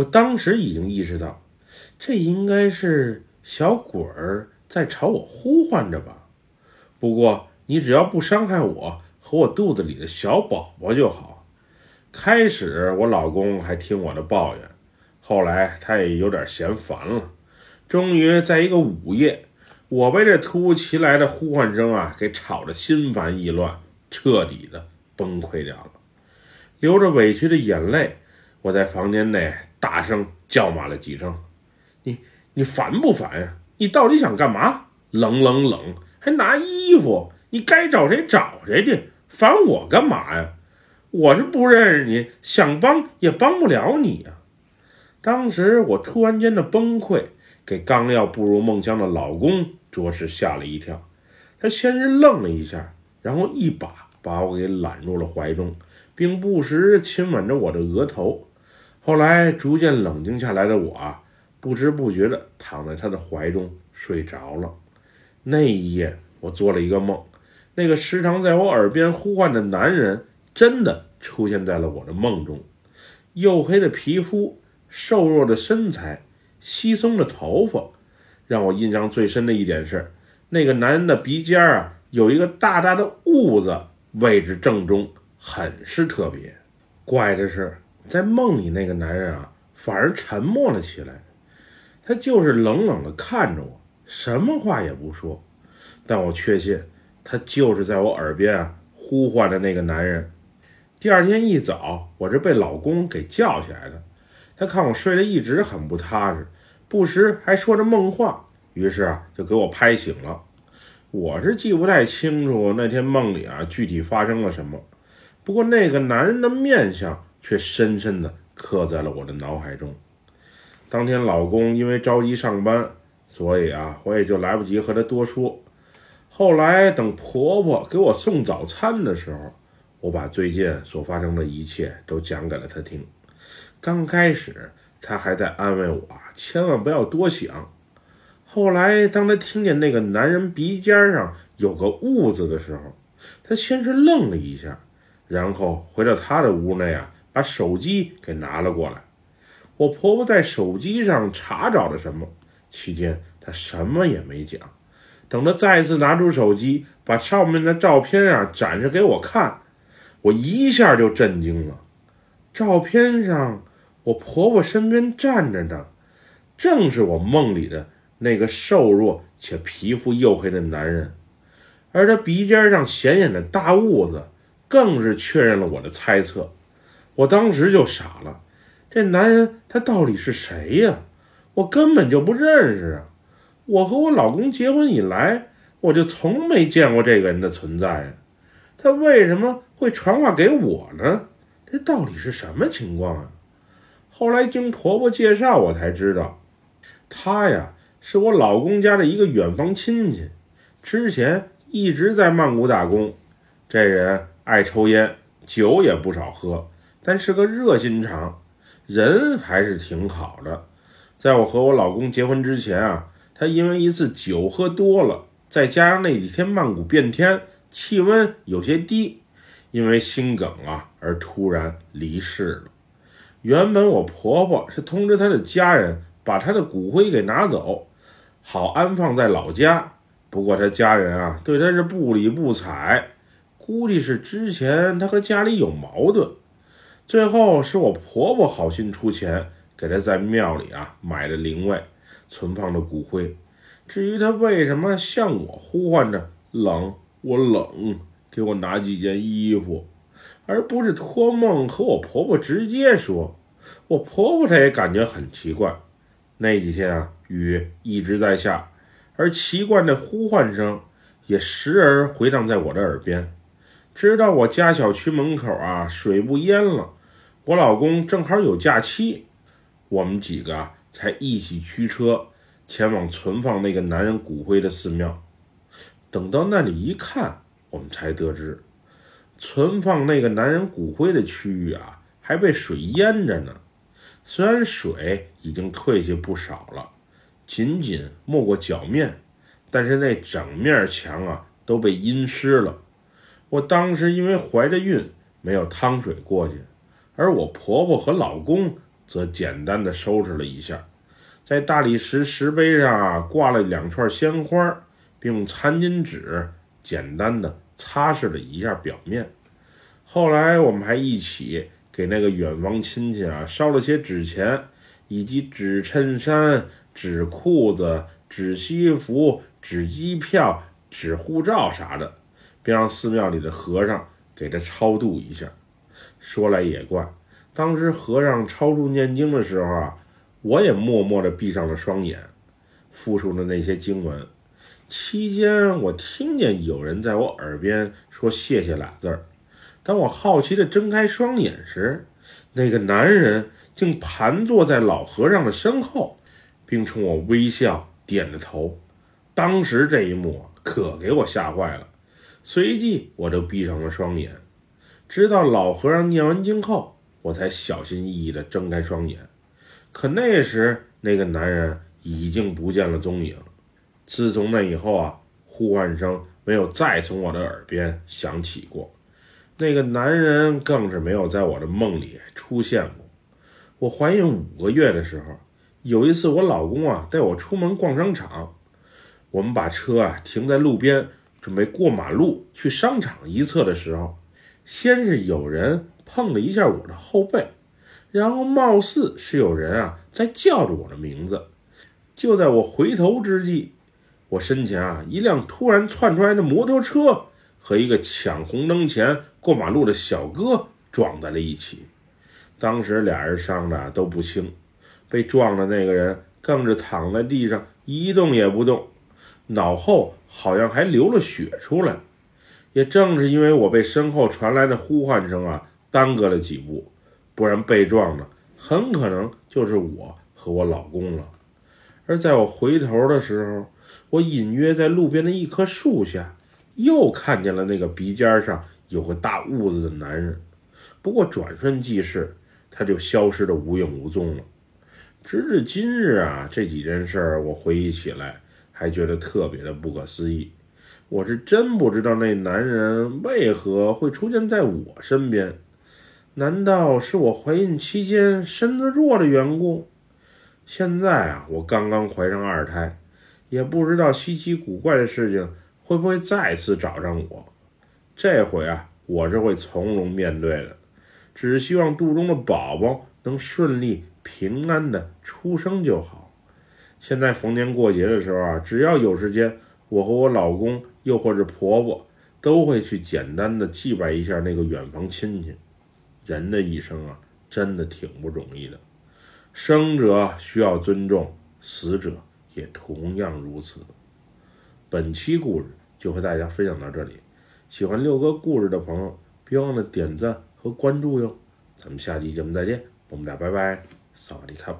我当时已经意识到，这应该是小鬼儿在朝我呼唤着吧。不过你只要不伤害我和我肚子里的小宝宝就好。开始我老公还听我的抱怨，后来他也有点嫌烦了。终于在一个午夜，我被这突如其来的呼唤声给吵得心烦意乱，彻底的崩溃掉了。流着委屈的眼泪，我在房间内大声叫骂了几声。你烦不烦呀？你到底想干嘛？冷冷冷，还拿衣服，你该找谁找谁去，烦我干嘛呀？我是不认识你，想帮也帮不了你啊。当时我突然间的崩溃，给刚要步入梦乡的老公着实吓了一跳。他先是愣了一下，然后一把我给揽入了怀中，并不时亲吻着我的额头。后来逐渐冷静下来的我不知不觉的躺在他的怀中睡着了。那一夜我做了一个梦，那个时常在我耳边呼唤的男人真的出现在了我的梦中。黝黑的皮肤，瘦弱的身材，稀松的头发。让我印象最深的一点是，那个男人的鼻尖有一个大大的痦子，位置正中，很是特别。怪的是，在梦里那个男人反而沉默了起来，他就是冷冷的看着我，什么话也不说。但我确信，他就是在我耳边呼唤的那个男人。第二天一早，我是被老公给叫起来的。他看我睡得一直很不踏实，不时还说着梦话，于是就给我拍醒了。我是记不太清楚那天梦里具体发生了什么，不过那个男人的面相却深深地刻在了我的脑海中。当天老公因为着急上班，所以我也就来不及和他多说。后来等婆婆给我送早餐的时候，我把最近所发生的一切都讲给了她听。刚开始她还在安慰我千万不要多想。后来当她听见那个男人鼻尖上有个痦子的时候，她先是愣了一下，然后回到她的屋内把手机给拿了过来。我婆婆在手机上查找了什么，期间她什么也没讲。等她再次拿出手机把上面的照片展示给我看，我一下就震惊了。照片上我婆婆身边站着的正是我梦里的那个瘦弱且皮肤黝黑的男人，而他鼻尖上显眼的大痦子更是确认了我的猜测。我当时就傻了，这男人他到底是谁呀？我根本就不认识啊！我和我老公结婚以来，我就从没见过这个人的存在，他为什么会传话给我呢？这到底是什么情况啊？后来经婆婆介绍，我才知道，他是我老公家的一个远房亲戚，之前一直在曼谷打工。这人爱抽烟，酒也不少喝，但是个热心肠，人还是挺好的。在我和我老公结婚之前他因为一次酒喝多了，再加上那几天曼谷变天，气温有些低，因为心梗而突然离世了。原本我婆婆是通知她的家人把她的骨灰给拿走，好安放在老家。不过她家人对她是不理不睬，估计是之前她和家里有矛盾。最后是我婆婆好心出钱给她在庙里买的灵位，存放着骨灰。至于她为什么向我呼唤着冷，我冷，给我拿几件衣服，而不是托梦和我婆婆直接说，我婆婆她也感觉很奇怪。那几天雨一直在下，而奇怪的呼唤声也时而回荡在我的耳边。直到我家小区门口水不淹了，我老公正好有假期，我们几个才一起驱车前往存放那个男人骨灰的寺庙。等到那里一看，我们才得知，存放那个男人骨灰的区域还被水淹着呢。虽然水已经退去不少了，仅仅没过脚面，但是那整面墙都被阴湿了。我当时因为怀着孕没有趟水过去，而我婆婆和老公则简单的收拾了一下，在大理石石碑上挂了两串鲜花，并用餐巾纸简单的擦拭了一下表面。后来我们还一起给那个远房亲戚烧了些纸钱，以及纸衬衫、纸裤子、纸西服、纸机票、纸护照啥的，并让寺庙里的和尚给他超度一下。说来也怪，当时和尚超度念经的时候我也默默地闭上了双眼，复述了那些经文。期间我听见有人在我耳边说谢谢俩字儿，当我好奇地睁开双眼时，那个男人竟盘坐在老和尚的身后，并冲我微笑点着头。当时这一幕可给我吓坏了，随即我就闭上了双眼，直到老和尚念完经后，我才小心翼翼地睁开双眼。可那时那个男人已经不见了踪影。自从那以后呼唤声没有再从我的耳边响起过，那个男人更是没有在我的梦里出现过。我怀孕5个月的时候，有一次我老公带我出门逛商场，我们把车停在路边，准备过马路去商场一侧的时候，先是有人碰了一下我的后背，然后貌似是有人在叫着我的名字。就在我回头之际，我身前一辆突然窜出来的摩托车和一个抢红灯前过马路的小哥撞在了一起。当时俩人伤的都不轻，被撞的那个人更是躺在地上一动也不动，脑后好像还流了血出来。也正是因为我被身后传来的呼唤声耽搁了几步，不然被撞的很可能就是我和我老公了。而在我回头的时候，我隐约在路边的一棵树下又看见了那个鼻尖上有个大痦子的男人，不过转瞬即逝，他就消失得无影无踪了。直至今日这几件事儿我回忆起来还觉得特别的不可思议。我是真不知道那男人为何会出现在我身边，难道是我怀孕期间身子弱的缘故？现在我刚刚怀上2胎，也不知道稀奇古怪的事情会不会再次找上我。这回我是会从容面对的，只希望肚中的宝宝能顺利平安的出生就好。现在逢年过节的时候只要有时间，我和我老公又或者婆婆都会去简单的祭拜一下那个远房亲戚。人的一生真的挺不容易的，生者需要尊重，死者也同样如此。本期故事就和大家分享到这里，喜欢六哥故事的朋友别忘了点赞和关注哟。咱们下期节目再见，我们俩拜拜，萨瓦迪卡。